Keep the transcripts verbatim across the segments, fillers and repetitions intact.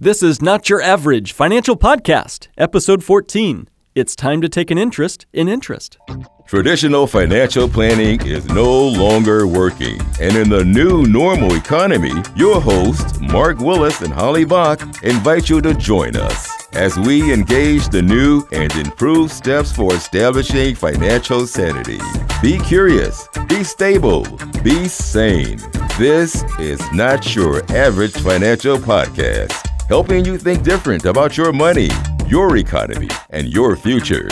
This is Not Your Average Financial Podcast, Episode fourteen. It's time to take an interest in interest. Traditional financial planning is no longer working. And in the new normal economy, your hosts, Mark Willis and Holly Bach, invite you to join us as we engage the new and improved steps for establishing financial sanity. Be curious, be stable, be sane. This is Not Your Average Financial Podcast, helping you think different about your money, your economy, and your future.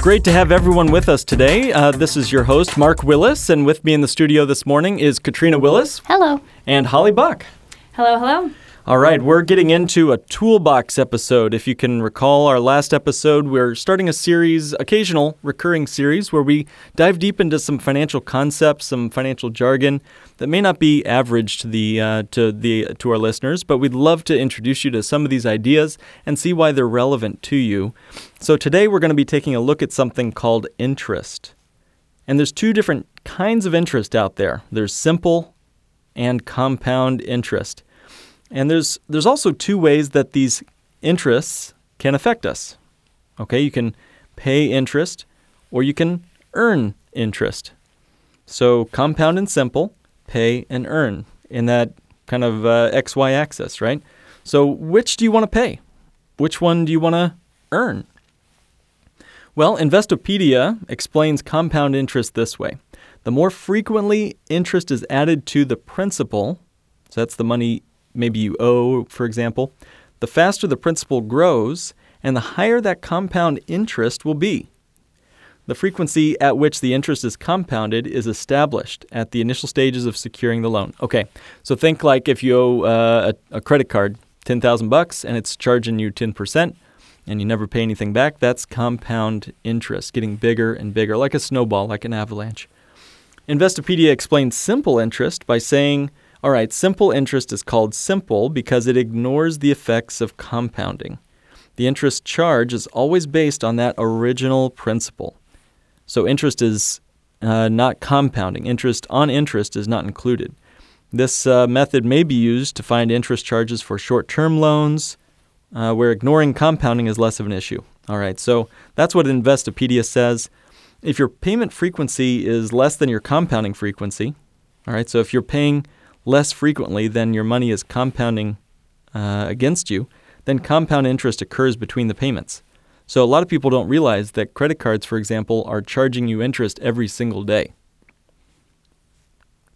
Great to have everyone with us today. Uh, this is your host, Mark Willis, and with me in the studio this morning is Katrina Willis. Hello. And Holly Bach. Hello, hello. All right, we're getting into a toolbox episode. If you can recall our last episode, we're starting a series, occasional recurring series, where we dive deep into some financial concepts, some financial jargon that may not be average to the uh, to the to our listeners, but we'd love to introduce you to some of these ideas and see why they're relevant to you. So today we're going to be taking a look at something called interest. And there's two different kinds of interest out there. There's simple and compound interest. And there's there's also two ways that these interests can affect us. Okay, you can pay interest or you can earn interest. So compound and simple, pay and earn in that kind of uh, X Y axis, right? So which do you want to pay? Which one do you want to earn? Well, Investopedia explains compound interest this way. The more frequently interest is added to the principal, so that's the money maybe you owe, for example, the faster the principal grows and the higher that compound interest will be. The frequency at which the interest is compounded is established at the initial stages of securing the loan. Okay, so think like if you owe uh, a, a credit card ten thousand bucks and it's charging you ten percent and you never pay anything back, that's compound interest getting bigger and bigger, like a snowball, like an avalanche. Investopedia explains simple interest by saying, all right, simple interest is called simple because it ignores the effects of compounding. The interest charge is always based on that original principal. So interest is uh, not compounding. Interest on interest is not included. This uh, method may be used to find interest charges for short-term loans, uh, where ignoring compounding is less of an issue. All right, so that's what Investopedia says. If your payment frequency is less than your compounding frequency, all right, so if you're paying less frequently than your money is compounding uh, against you, then compound interest occurs between the payments. So a lot of people don't realize that credit cards, for example, are charging you interest every single day.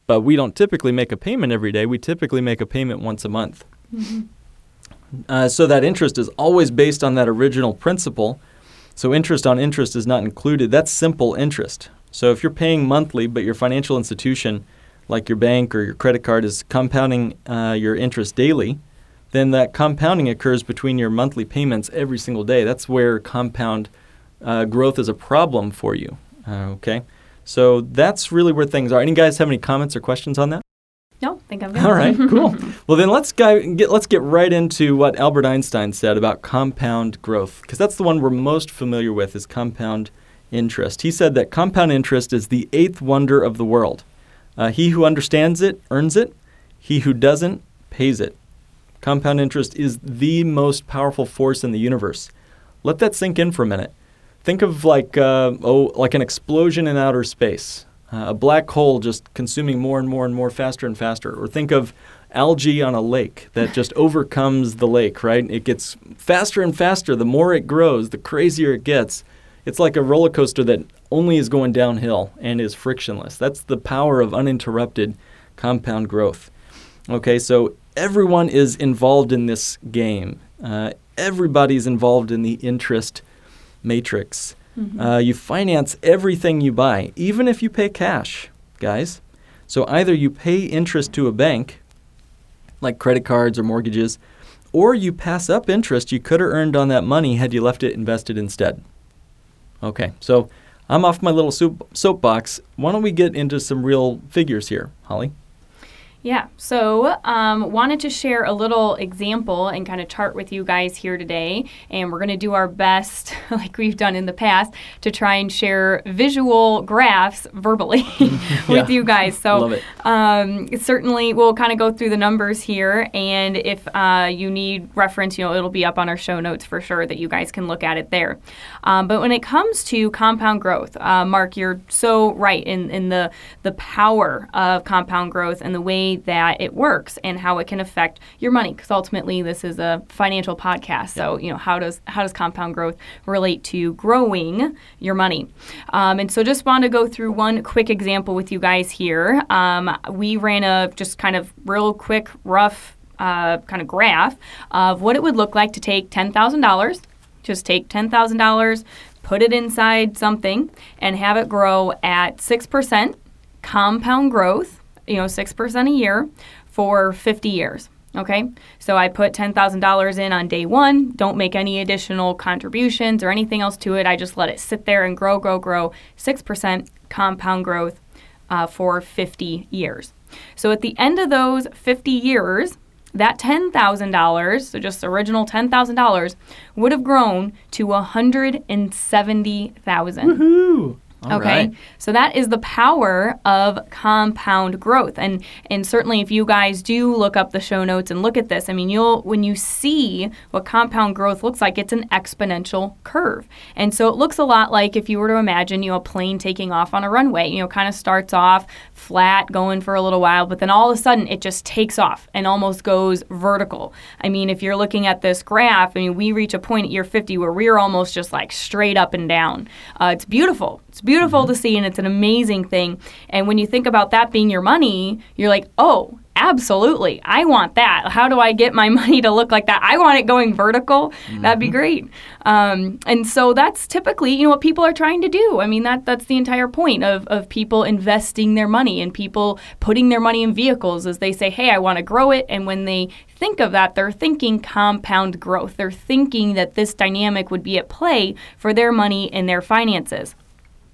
But we don't typically make a payment every day. We typically make a payment once a month. Mm-hmm. Uh, so that interest is always based on that original principal. So interest on interest is not included. That's simple interest. So if you're paying monthly, but your financial institution like your bank or your credit card is compounding uh, your interest daily, then that compounding occurs between your monthly payments every single day. That's where compound uh, growth is a problem for you, uh, okay? So that's really where things are. Any guys have any comments or questions on that? No, I think I'm good. All right, cool. Well, then let's get, let's get right into what Albert Einstein said about compound growth, because that's the one we're most familiar with is compound interest. He said that compound interest is the eighth wonder of the world. Uh, he who understands it earns it. He who doesn't pays it. Compound interest is the most powerful force in the universe. Let that sink in for a minute. Think of like uh, oh, like an explosion in outer space, uh, a black hole just consuming more and more and more faster and faster. Or think of algae on a lake that just overcomes the lake, right? It gets faster and faster. The more it grows, the crazier it gets. It's like a roller coaster that only is going downhill and is frictionless. That's the power of uninterrupted compound growth. Okay, so everyone is involved in this game. Uh, everybody's involved in the interest matrix. Mm-hmm. Uh, you finance everything you buy, even if you pay cash, guys. So either you pay interest to a bank, like credit cards or mortgages, or you pass up interest you could have earned on that money had you left it invested instead. Okay, so I'm off my little soap soapbox. Why don't we get into some real figures here, Holly? Yeah, so um, wanted to share a little example and kind of chart with you guys here today, and we're going to do our best, like we've done in the past, to try and share visual graphs verbally with yeah. you guys. So um, certainly we'll kind of go through the numbers here, and if uh, you need reference, you know, it'll be up on our show notes for sure that you guys can look at it there. Um, but when it comes to compound growth, uh, Mark, you're so right in, in the, the power of compound growth and the way that it works and how it can affect your money, because ultimately this is a financial podcast. So you know, how does how does compound growth relate to growing your money? Um, and so just want to go through one quick example with you guys here. Um, we ran a just kind of real quick, rough uh, kind of graph of what it would look like to take ten thousand dollars, just take ten thousand dollars, put it inside something, and have it grow at six percent compound growth, you know, six percent a year for fifty years, okay? So I put ten thousand dollars in on day one, don't make any additional contributions or anything else to it. I just let it sit there and grow, grow, grow, six percent compound growth uh, for fifty years. So at the end of those fifty years, that ten thousand dollars, so just original ten thousand dollars, would have grown to one hundred seventy thousand dollars. Woohoo! All okay, right. So that is the power of compound growth, and and certainly if you guys do look up the show notes and look at this, I mean, you'll when you see what compound growth looks like, it's an exponential curve, and so it looks a lot like if you were to imagine, you know, a plane taking off on a runway. You know, kind of starts off flat, going for a little while, but then all of a sudden it just takes off and almost goes vertical. I mean, if you're looking at this graph, I mean, we reach a point at year fifty where we're almost just like straight up and down. Uh, it's beautiful. It's beautiful. Beautiful to see, and it's an amazing thing. And when you think about that being your money, you're like, oh, absolutely, I want that. How do I get my money to look like that? I want it going vertical. Mm-hmm. That'd be great. Um, and so that's typically, you know, what people are trying to do. I mean, that that's the entire point of, of people investing their money and people putting their money in vehicles, is they say, hey, I want to grow it. And when they think of that, they're thinking compound growth. They're thinking that this dynamic would be at play for their money and their finances.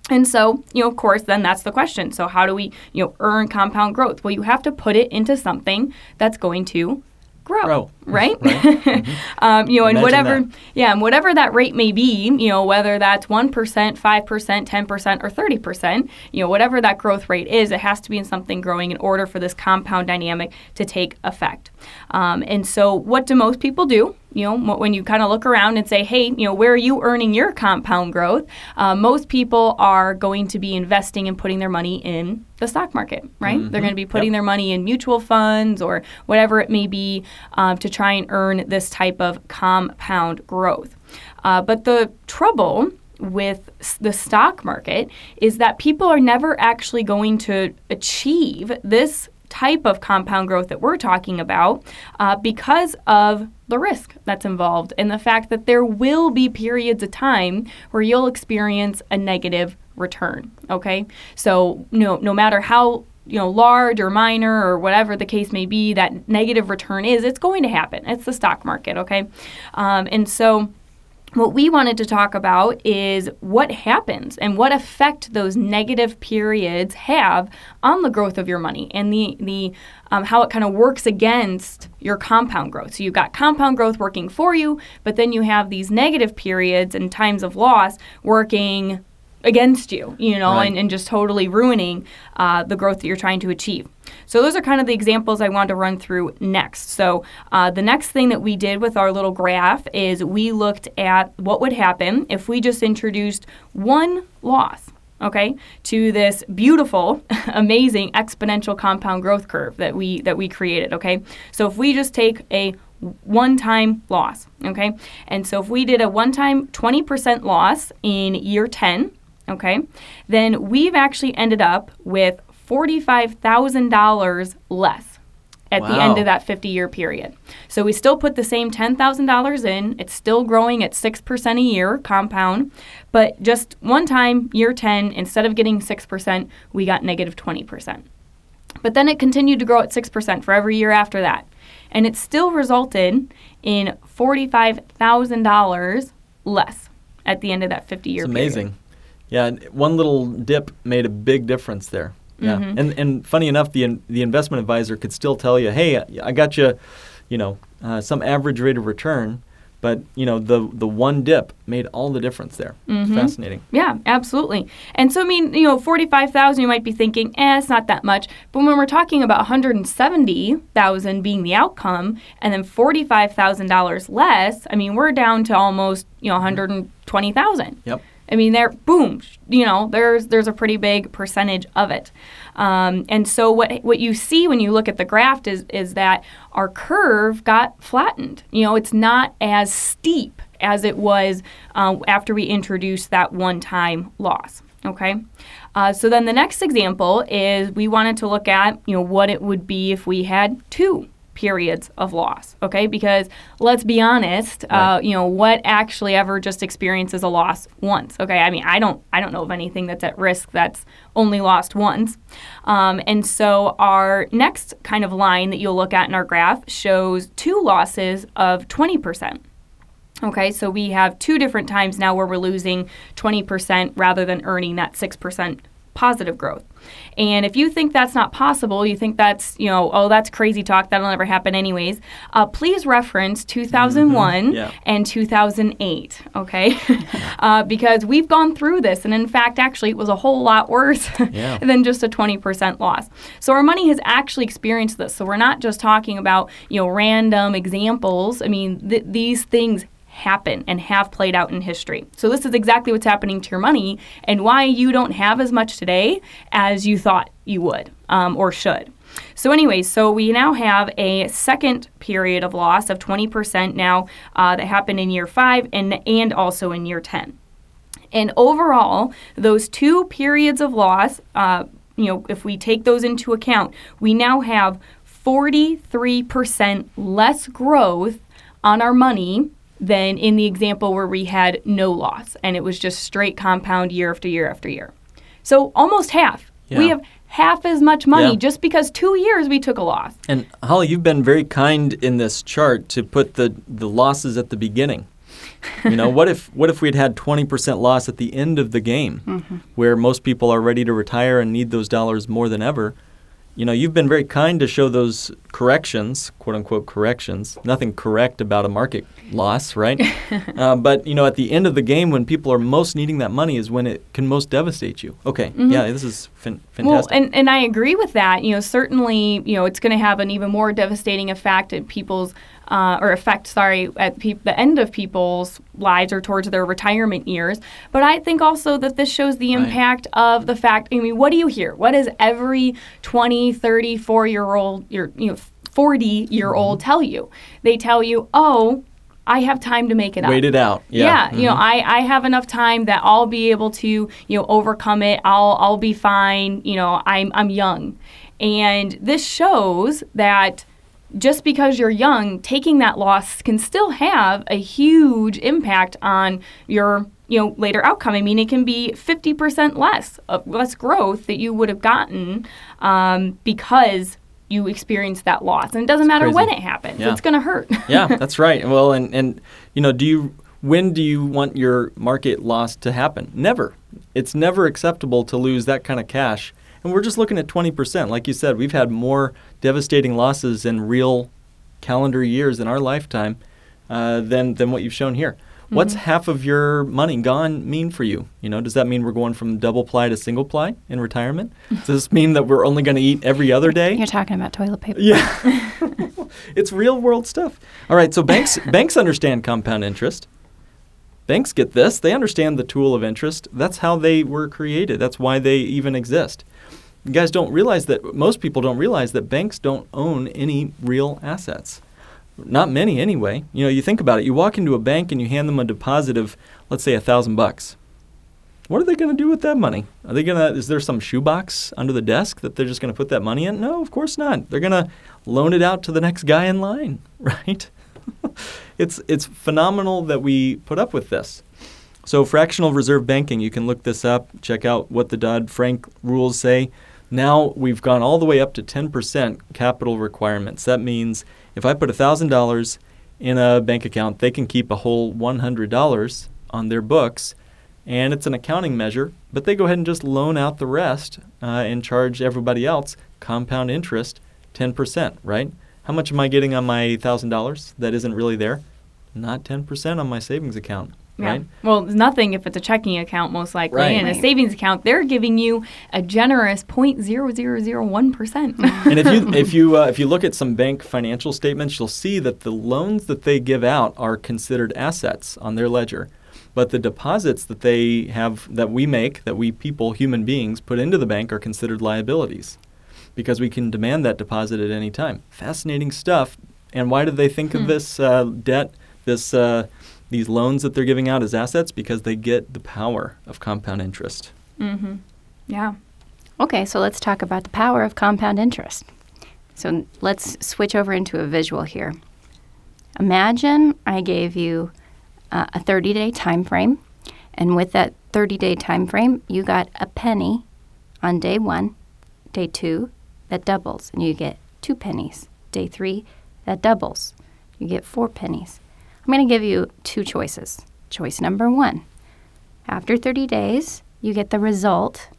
And so, you know, of course, then that's the question. So how do we, you know, earn compound growth? Well, you have to put it into something that's going to grow, grow. right? right. Mm-hmm. um, you know, Imagine and whatever, that. yeah, and whatever that rate may be, you know, whether that's one percent, five percent, ten percent, or thirty percent, you know, whatever that growth rate is, it has to be in something growing in order for this compound dynamic to take effect. Um, and so what do most people do? You know, when you kind of look around and say, hey, you know, where are you earning your compound growth? Uh, most people are going to be investing and putting their money in the stock market, right? Mm-hmm. They're going to be putting yep. their money in mutual funds or whatever it may be uh, to try and earn this type of compound growth. Uh, but the trouble with the stock market is that people are never actually going to achieve this type of compound growth that we're talking about uh, because of the risk that's involved and the fact that there will be periods of time where you'll experience a negative return, okay? So no, no matter how you know, large or minor or whatever the case may be, that negative return is, it's going to happen. It's the stock market, okay? Um, and so what we wanted to talk about is what happens and what effect those negative periods have on the growth of your money and the the um, how it kind of works against your compound growth. So you've got compound growth working for you, but then you have these negative periods and times of loss working against you, you know, right. and, and just totally ruining uh, the growth that you're trying to achieve. So those are kind of the examples I wanted to run through next. So uh, the next thing that we did with our little graph is we looked at what would happen if we just introduced one loss, okay, to this beautiful, amazing exponential compound growth curve that we that we created, okay? So if we just take a one-time loss, okay? And so if we did a one-time twenty percent loss in year ten, okay, then we've actually ended up with forty-five thousand dollars less at wow. the end of that fifty-year period. So we still put the same ten thousand dollars in. It's still growing at six percent a year compound. But just one time, year ten, instead of getting six percent, we got negative twenty percent. But then it continued to grow at six percent for every year after that. And it still resulted in forty-five thousand dollars less at the end of that fifty-year period. It's amazing. Yeah, one little dip made a big difference there. Yeah. Mm-hmm. And and funny enough, the the investment advisor could still tell you, hey, I got you, you know, uh, some average rate of return. But, you know, the the one dip made all the difference there. Mm-hmm. It's fascinating. Yeah, absolutely. And so, I mean, you know, forty-five thousand dollars you might be thinking, eh, it's not that much. But when we're talking about one hundred seventy thousand dollars being the outcome and then forty-five thousand dollars less, I mean, we're down to almost, you know, one hundred twenty thousand dollars. Yep. I mean, there, boom, you know, there's there's a pretty big percentage of it. Um, and so what what you see when you look at the graph is is that our curve got flattened. You know, it's not as steep as it was uh, after we introduced that one-time loss, okay? Uh, so then the next example is we wanted to look at, you know, what it would be if we had two periods of loss, okay? Because let's be honest, right. uh, you know, what actually ever just experiences a loss once, okay? I mean, I don't, I don't know of anything that's at risk that's only lost once. Um, and so our next kind of line that you'll look at in our graph shows two losses of twenty percent. Okay, so we have two different times now where we're losing twenty percent rather than earning that six percent positive growth. And if you think that's not possible, you think that's, you know, oh, that's crazy talk, that'll never happen anyways, uh, please reference two thousand one mm-hmm. yeah. and two thousand eight, okay? uh, because we've gone through this, and in fact, actually, it was a whole lot worse yeah. than just a twenty percent loss. So our money has actually experienced this. So we're not just talking about, you know, random examples. I mean, th- these things happen and have played out in history. So this is exactly what's happening to your money and why you don't have as much today as you thought you would um, or should. So anyway, so we now have a second period of loss of twenty percent now uh, that happened in year five and, and also in year ten. And overall, those two periods of loss, uh, you know, if we take those into account, we now have forty-three percent less growth on our money than in the example where we had no loss and it was just straight compound year after year after year. So almost half. Yeah. We have half as much money yeah. just because two years we took a loss. And Holly, you've been very kind in this chart to put the, the losses at the beginning. You know, what if what if we'd had twenty percent loss at the end of the game mm-hmm. where most people are ready to retire and need those dollars more than ever? You know, you've been very kind to show those corrections, quote-unquote corrections, nothing correct about a market loss, right? uh, but, you know, at the end of the game when people are most needing that money is when it can most devastate you. Okay, mm-hmm. yeah, this is fin- fantastic. Well, and, and I agree with that. You know, certainly, you know, it's going to have an even more devastating effect at people's Uh, or effect, sorry, at pe- the end of people's lives or towards their retirement years. But I think also that this shows the impact right. of the fact, I mean, what do you hear? What does every twenty, thirty, forty-year-old, you know, forty-year-old tell you? They tell you, oh, I have time to make it up. Wait it out. Yeah, yeah mm-hmm. you know, I, I have enough time that I'll be able to, you know, overcome it. I'll I'll be fine. You know, I'm I'm young. And this shows that just because you're young, taking that loss can still have a huge impact on your, you know, later outcome. I mean, it can be fifty percent less, uh, less growth that you would have gotten um, because you experienced that loss. And it doesn't it's matter crazy. When it happens. Yeah. It's going to hurt. Yeah, that's right. Well, and, and, you know, do you when do you want your market loss to happen? Never. It's never acceptable to lose that kind of cash. And we're just looking at twenty percent. Like you said, we've had more devastating losses in real calendar years in our lifetime uh, than than what you've shown here. Mm-hmm. What's half of your money gone mean for you? You know, does that mean we're going from double ply to single ply in retirement? Does this mean that we're only going to eat every other day? You're talking about toilet paper. Yeah. It's real world stuff. All right, so banks banks understand compound interest. Banks get this. They understand the tool of interest. That's how they were created. That's why they even exist. You guys don't realize that, most people don't realize that banks don't own any real assets. Not many anyway. You know, you think about it. You walk into a bank and you hand them a deposit of, let's say, a thousand bucks. What are they going to do with that money? Are they going to, is there some shoebox under the desk that they're just going to put that money in? No, of course not. They're going to loan it out to the next guy in line, right? It's it's phenomenal that we put up with this. So fractional reserve banking, you can look this up, check out what the Dodd-Frank rules say. Now we've gone all the way up to ten percent capital requirements. That means if I put one thousand dollars in a bank account, they can keep a whole one hundred dollars on their books and it's an accounting measure, but they go ahead and just loan out the rest uh, and charge everybody else compound interest ten percent, right? How much am I getting on my one thousand dollars that isn't really there? Not ten percent on my savings account. Yeah. Right. Well, nothing if it's a checking account, most likely. Right. And right. a savings account, they're giving you a generous zero point zero zero zero one percent. And if you if you uh, if you look at some bank financial statements, you'll see that the loans that they give out are considered assets on their ledger, but the deposits that they have that we make, that we people, human beings, put into the bank are considered liabilities, because we can demand that deposit at any time. Fascinating stuff. And why do they think hmm. of this uh, debt, this? Uh, These loans that they're giving out as assets? Because they get the power of compound interest. Mm-hmm. Yeah. Okay, so let's talk about the power of compound interest. So let's switch over into a visual here. Imagine I gave you uh, a thirty-day time frame, and with that thirty-day time frame, you got a penny on day one, day two, that doubles, and you get two pennies. Day three, that doubles. You get four pennies. I'm going to give you two choices. Choice number one, after thirty days, you get the result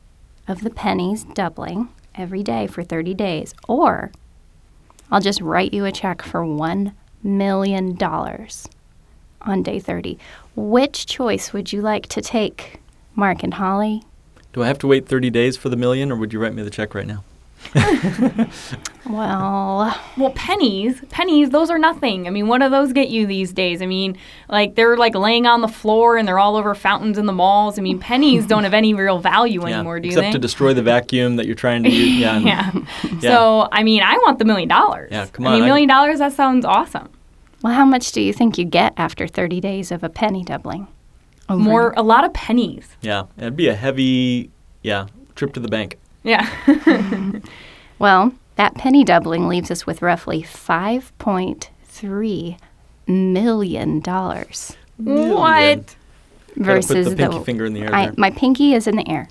of the pennies doubling every day for thirty days, or I'll just write you a check for one million dollars on day thirty. Which choice would you like to take, Mark and Holly? Do I have to wait thirty days for the million, or would you write me the check right now? well, well, pennies, pennies, those are nothing. I mean, what do those get you these days? I mean, like they're like laying on the floor and they're all over fountains in the malls. I mean, pennies don't have any real value yeah, anymore, do except they? Except to destroy the vacuum that you're trying to use. Yeah. yeah. yeah. So, I mean, I want the million dollars. Yeah, come on. I mean, million dollars, that sounds awesome. Well, how much do you think you get after thirty days of a penny doubling? Over. More, a lot of pennies. Yeah, it'd be a heavy, yeah, trip to the bank. Yeah. Well, that penny doubling leaves us with roughly five point three million dollars. What? Versus put the pinky the, finger in the air. I, my pinky is in the air.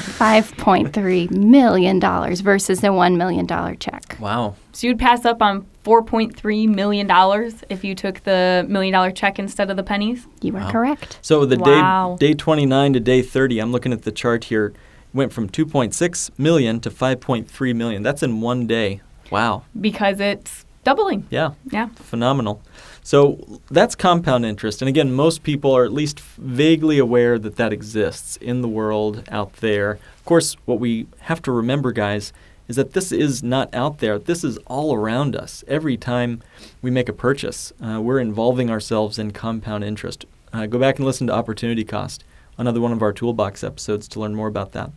five point three million dollars versus the one million dollars check. Wow. So you'd pass up on four point three million dollars if you took the million dollar check instead of the pennies? You are wow. correct. So the wow. day, day twenty-nine to day thirty, I'm looking at the chart here, went from two point six million to five point three million. That's in one day. Wow. Because it's doubling. Yeah. Yeah. Phenomenal. So that's compound interest. And again, most people are at least vaguely aware that that exists in the world out there. Of course, what we have to remember, guys, is that this is not out there. This is all around us. Every time we make a purchase, uh, we're involving ourselves in compound interest. Uh, go back and listen to opportunity cost, another one of our toolbox episodes, to learn more about that.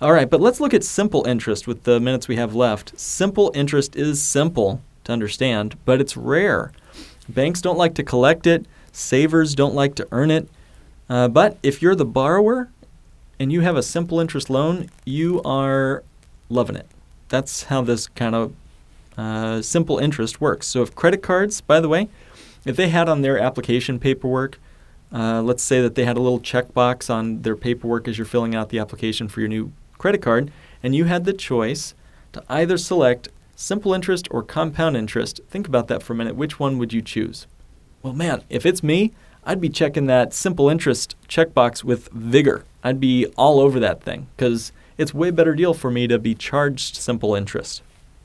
All right, but let's look at simple interest with the minutes we have left. Simple interest is simple to understand, but it's rare. Banks don't like to collect it. Savers don't like to earn it. Uh, but if you're the borrower and you have a simple interest loan, you are loving it. That's how this kind of uh, simple interest works. So if credit cards, by the way, if they had on their application paperwork, Uh, let's say that they had a little checkbox on their paperwork as you're filling out the application for your new credit card, and you had the choice to either select simple interest or compound interest. Think about that for a minute. Which one would you choose? Well, man, if it's me, I'd be checking that simple interest checkbox with vigor. I'd be all over that thing because it's a way better deal for me to be charged simple interest.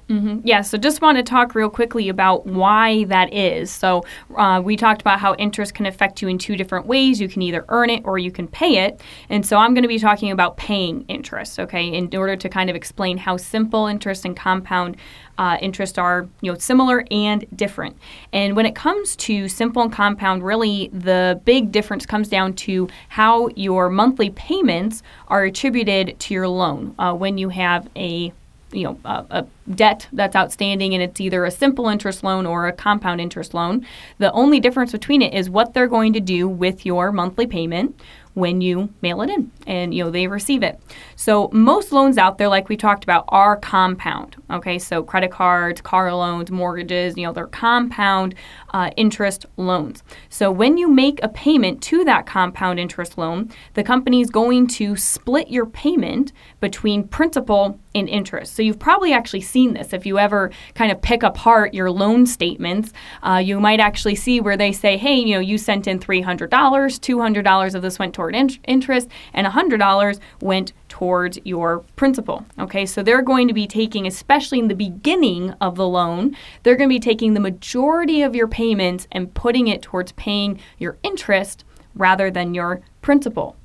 Mm-hmm. Yeah, so just want to talk real quickly about why that is. So uh, we talked about how interest can affect you in two different ways. You can either earn it or you can pay it. And so I'm going to be talking about paying interest, okay, in order to kind of explain how simple interest and compound uh, interest are, you know, similar and different. And when it comes to simple and compound, really the big difference comes down to how your monthly payments are attributed to your loan uh, when you have a you know, a, a debt that's outstanding, and it's either a simple interest loan or a compound interest loan. The only difference between it is what they're going to do with your monthly payment when you mail it in and, you know, they receive it. So most loans out there, like we talked about, are compound, okay? So credit cards, car loans, mortgages, you know, they're compound uh, interest loans. So when you make a payment to that compound interest loan, the company's going to split your payment between principal and interest. So you've probably actually seen seen this. If you ever kind of pick apart your loan statements, uh, you might actually see where they say, hey, you know, you sent in three hundred dollars, two hundred dollars of this went toward in- interest, and one hundred dollars went towards your principal. Okay, so they're going to be taking, especially in the beginning of the loan, they're going to be taking the majority of your payments and putting it towards paying your interest rather than your principal.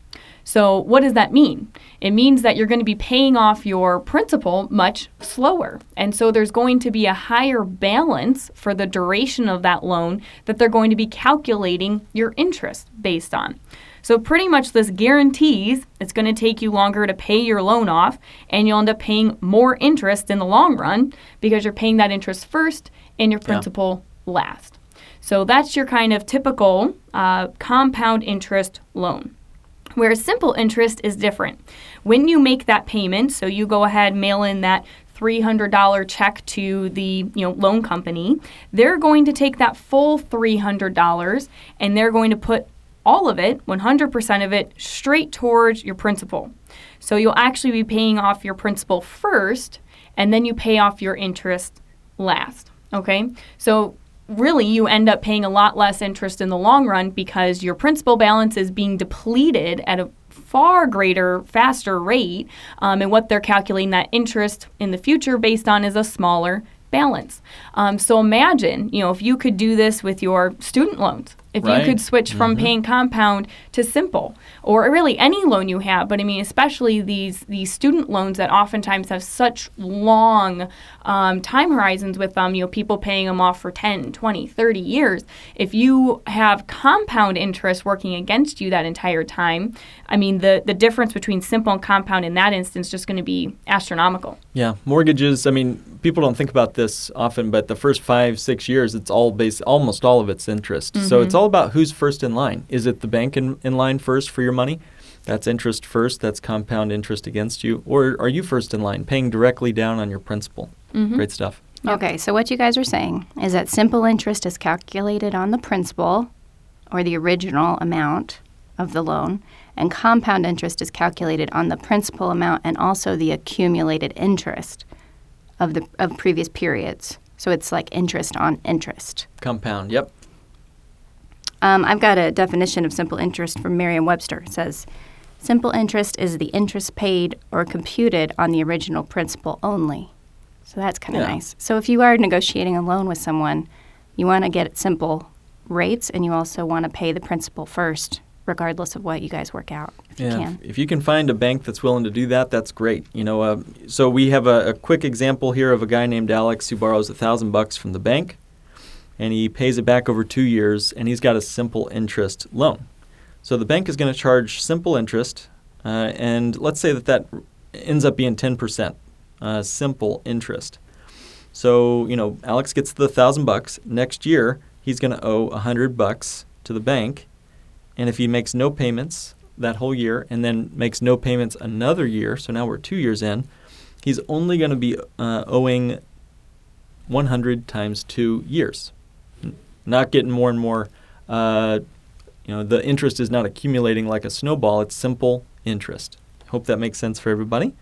So what does that mean? It means that you're going to be paying off your principal much slower. And so there's going to be a higher balance for the duration of that loan that they're going to be calculating your interest based on. So pretty much this guarantees it's going to take you longer to pay your loan off, and you'll end up paying more interest in the long run because you're paying that interest first and your principal yeah. last. So that's your kind of typical uh, compound interest loan. Whereas simple interest is different. When you make that payment, so you go ahead, mail in that three hundred dollars check to the you know loan company, they're going to take that full three hundred dollars and they're going to put all of it, one hundred percent of it, straight towards your principal. So you'll actually be paying off your principal first, and then you pay off your interest last, okay? So really, you end up paying a lot less interest in the long run because your principal balance is being depleted at a far greater, faster rate, um, and what they're calculating that interest in the future based on is a smaller balance. Um, so imagine, you know, if you could do this with your student loans, if right. you could switch from mm-hmm. paying compound to simple, or really any loan you have, but I mean, especially these these student loans that oftentimes have such long um, time horizons with them, you know, people paying them off for ten, twenty, thirty years. If you have compound interest working against you that entire time, I mean, the, the difference between simple and compound in that instance is just going to be astronomical. Yeah, mortgages, I mean, people don't think about this often, but the first five, six years, it's all base, almost all of it's interest. Mm-hmm. So it's all about who's first in line. Is it the bank in, in line first for your money? That's interest first. That's compound interest against you. Or are you first in line, paying directly down on your principal? Mm-hmm. Great stuff. Okay, so what you guys are saying is that simple interest is calculated on the principal or the original amount of the loan, and compound interest is calculated on the principal amount and also the accumulated interest of the of previous periods. So it's like interest on interest. Compound, yep. Um, I've got a definition of simple interest from Merriam-Webster. It says, simple interest is the interest paid or computed on the original principal only. So that's kind of yeah. nice. So if you are negotiating a loan with someone, you want to get simple rates, and you also want to pay the principal first, regardless of what you guys work out, if yeah, you can. If you can find a bank that's willing to do that, that's great. You know, uh, so we have a, a quick example here of a guy named Alex who borrows a thousand bucks from the bank, and he pays it back over two years, and he's got a simple interest loan. So the bank is going to charge simple interest, uh, and let's say that that ends up being ten percent uh, simple interest. So, you know, Alex gets the thousand bucks. Next year, he's going to owe a hundred bucks to the bank, and if he makes no payments that whole year, and then makes no payments another year, so now we're two years in, he's only going to be uh, owing one hundred times two years. Not getting more and more, uh, you know, the interest is not accumulating like a snowball. It's simple interest. Hope that makes sense for everybody.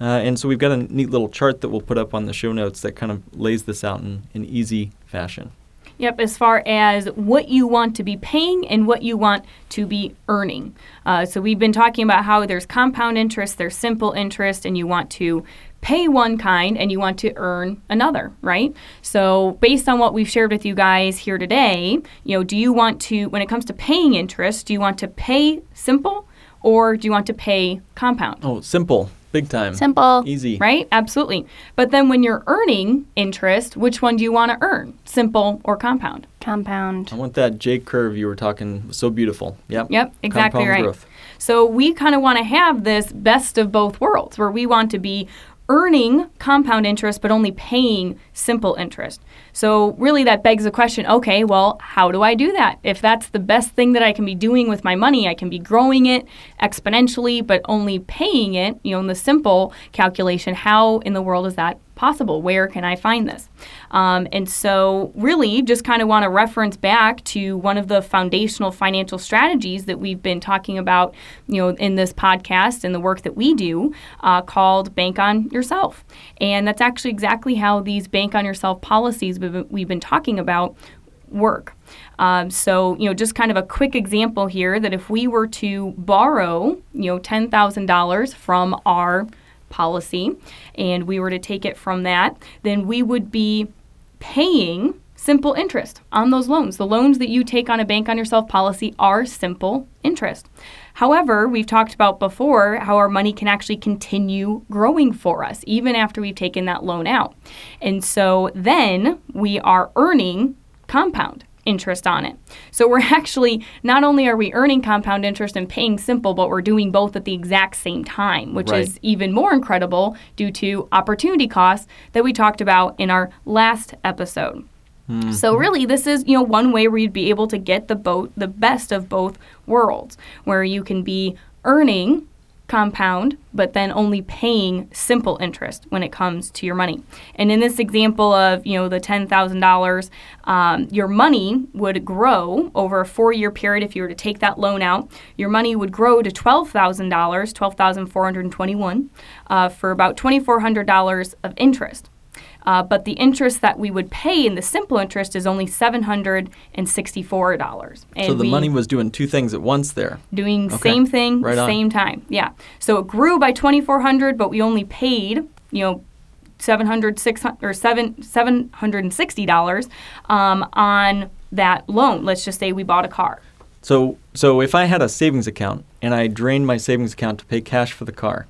Uh, and so we've got a neat little chart that we'll put up on the show notes that kind of lays this out in an easy fashion. Yep, as far as what you want to be paying and what you want to be earning. Uh, so we've been talking about how there's compound interest, there's simple interest, and you want to pay one kind and you want to earn another, right? So based on what we've shared with you guys here today, you know, do you want to, when it comes to paying interest, do you want to pay simple or do you want to pay compound? Oh, simple. Big time. Simple. Easy. Right? Absolutely. But then when you're earning interest, which one do you want to earn? Simple or compound? Compound. I want that J curve you were talking, so beautiful. Yep. Yep, exactly compound right. Growth. So we kind of want to have this best of both worlds where we want to be earning compound interest but only paying simple interest. So really that begs the question, okay, well, how do I do that? If that's the best thing that I can be doing with my money, I can be growing it exponentially but only paying it, you know, in the simple calculation, how in the world is that possible? Where can I find this? Um, and so really just kind of want to reference back to one of the foundational financial strategies that we've been talking about, you know, in this podcast and the work that we do uh, called Bank on Yourself. And that's actually exactly how these Bank on Yourself policies we've been talking about work. Um, so, you know, just kind of a quick example here that if we were to borrow, you know, ten thousand dollars from our policy and we were to take it from that, then we would be paying simple interest on those loans. The loans that you take on a Bank on Yourself policy are simple interest. However, we've talked about before how our money can actually continue growing for us even after we've taken that loan out. And so then we are earning compound interest on it. So we're actually, not only are we earning compound interest and paying simple, but we're doing both at the exact same time, which right. is even more incredible due to opportunity costs that we talked about in our last episode. Mm-hmm. So really, this is, you know, one way where you'd be able to get the boat, the best of both worlds, where you can be earning compound, but then only paying simple interest when it comes to your money. And in this example of, you know, the ten thousand dollars, um, your money would grow over a four-year period. If you were to take that loan out, your money would grow to twelve thousand dollars, twelve thousand four hundred twenty-one dollars, uh, for about two thousand four hundred dollars of interest. Uh, but the interest that we would pay in the simple interest is only seven hundred sixty-four dollars. And so the money was doing two things at once there. Doing okay. same thing, right same time. Yeah. So it grew by two thousand four hundred dollars, but we only paid, you know, seven hundred, six hundred, or seven, seven hundred sixty dollars um, on that loan. Let's just say we bought a car. So, so if I had a savings account and I drained my savings account to pay cash for the car,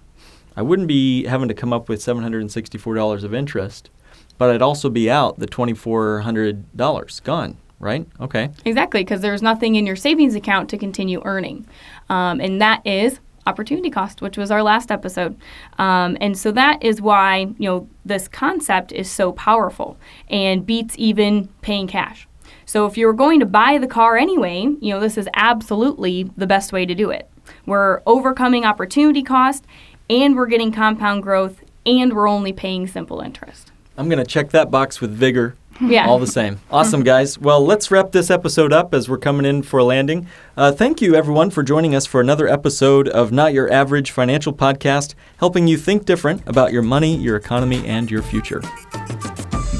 I wouldn't be having to come up with seven hundred sixty-four dollars of interest. But I'd also be out the two thousand four hundred dollars gone, right? Okay. Exactly, because there's nothing in your savings account to continue earning. Um, and that is opportunity cost, which was our last episode. Um, and so that is why, you know, this concept is so powerful and beats even paying cash. So if you were going to buy the car anyway, you know, this is absolutely the best way to do it. We're overcoming opportunity cost, and we're getting compound growth, and we're only paying simple interest. I'm going to check that box with vigor. Yeah. All the same. Awesome, guys. Well, let's wrap this episode up as we're coming in for a landing. Uh, thank you, everyone, for joining us for another episode of Not Your Average Financial Podcast, helping you think different about your money, your economy, and your future.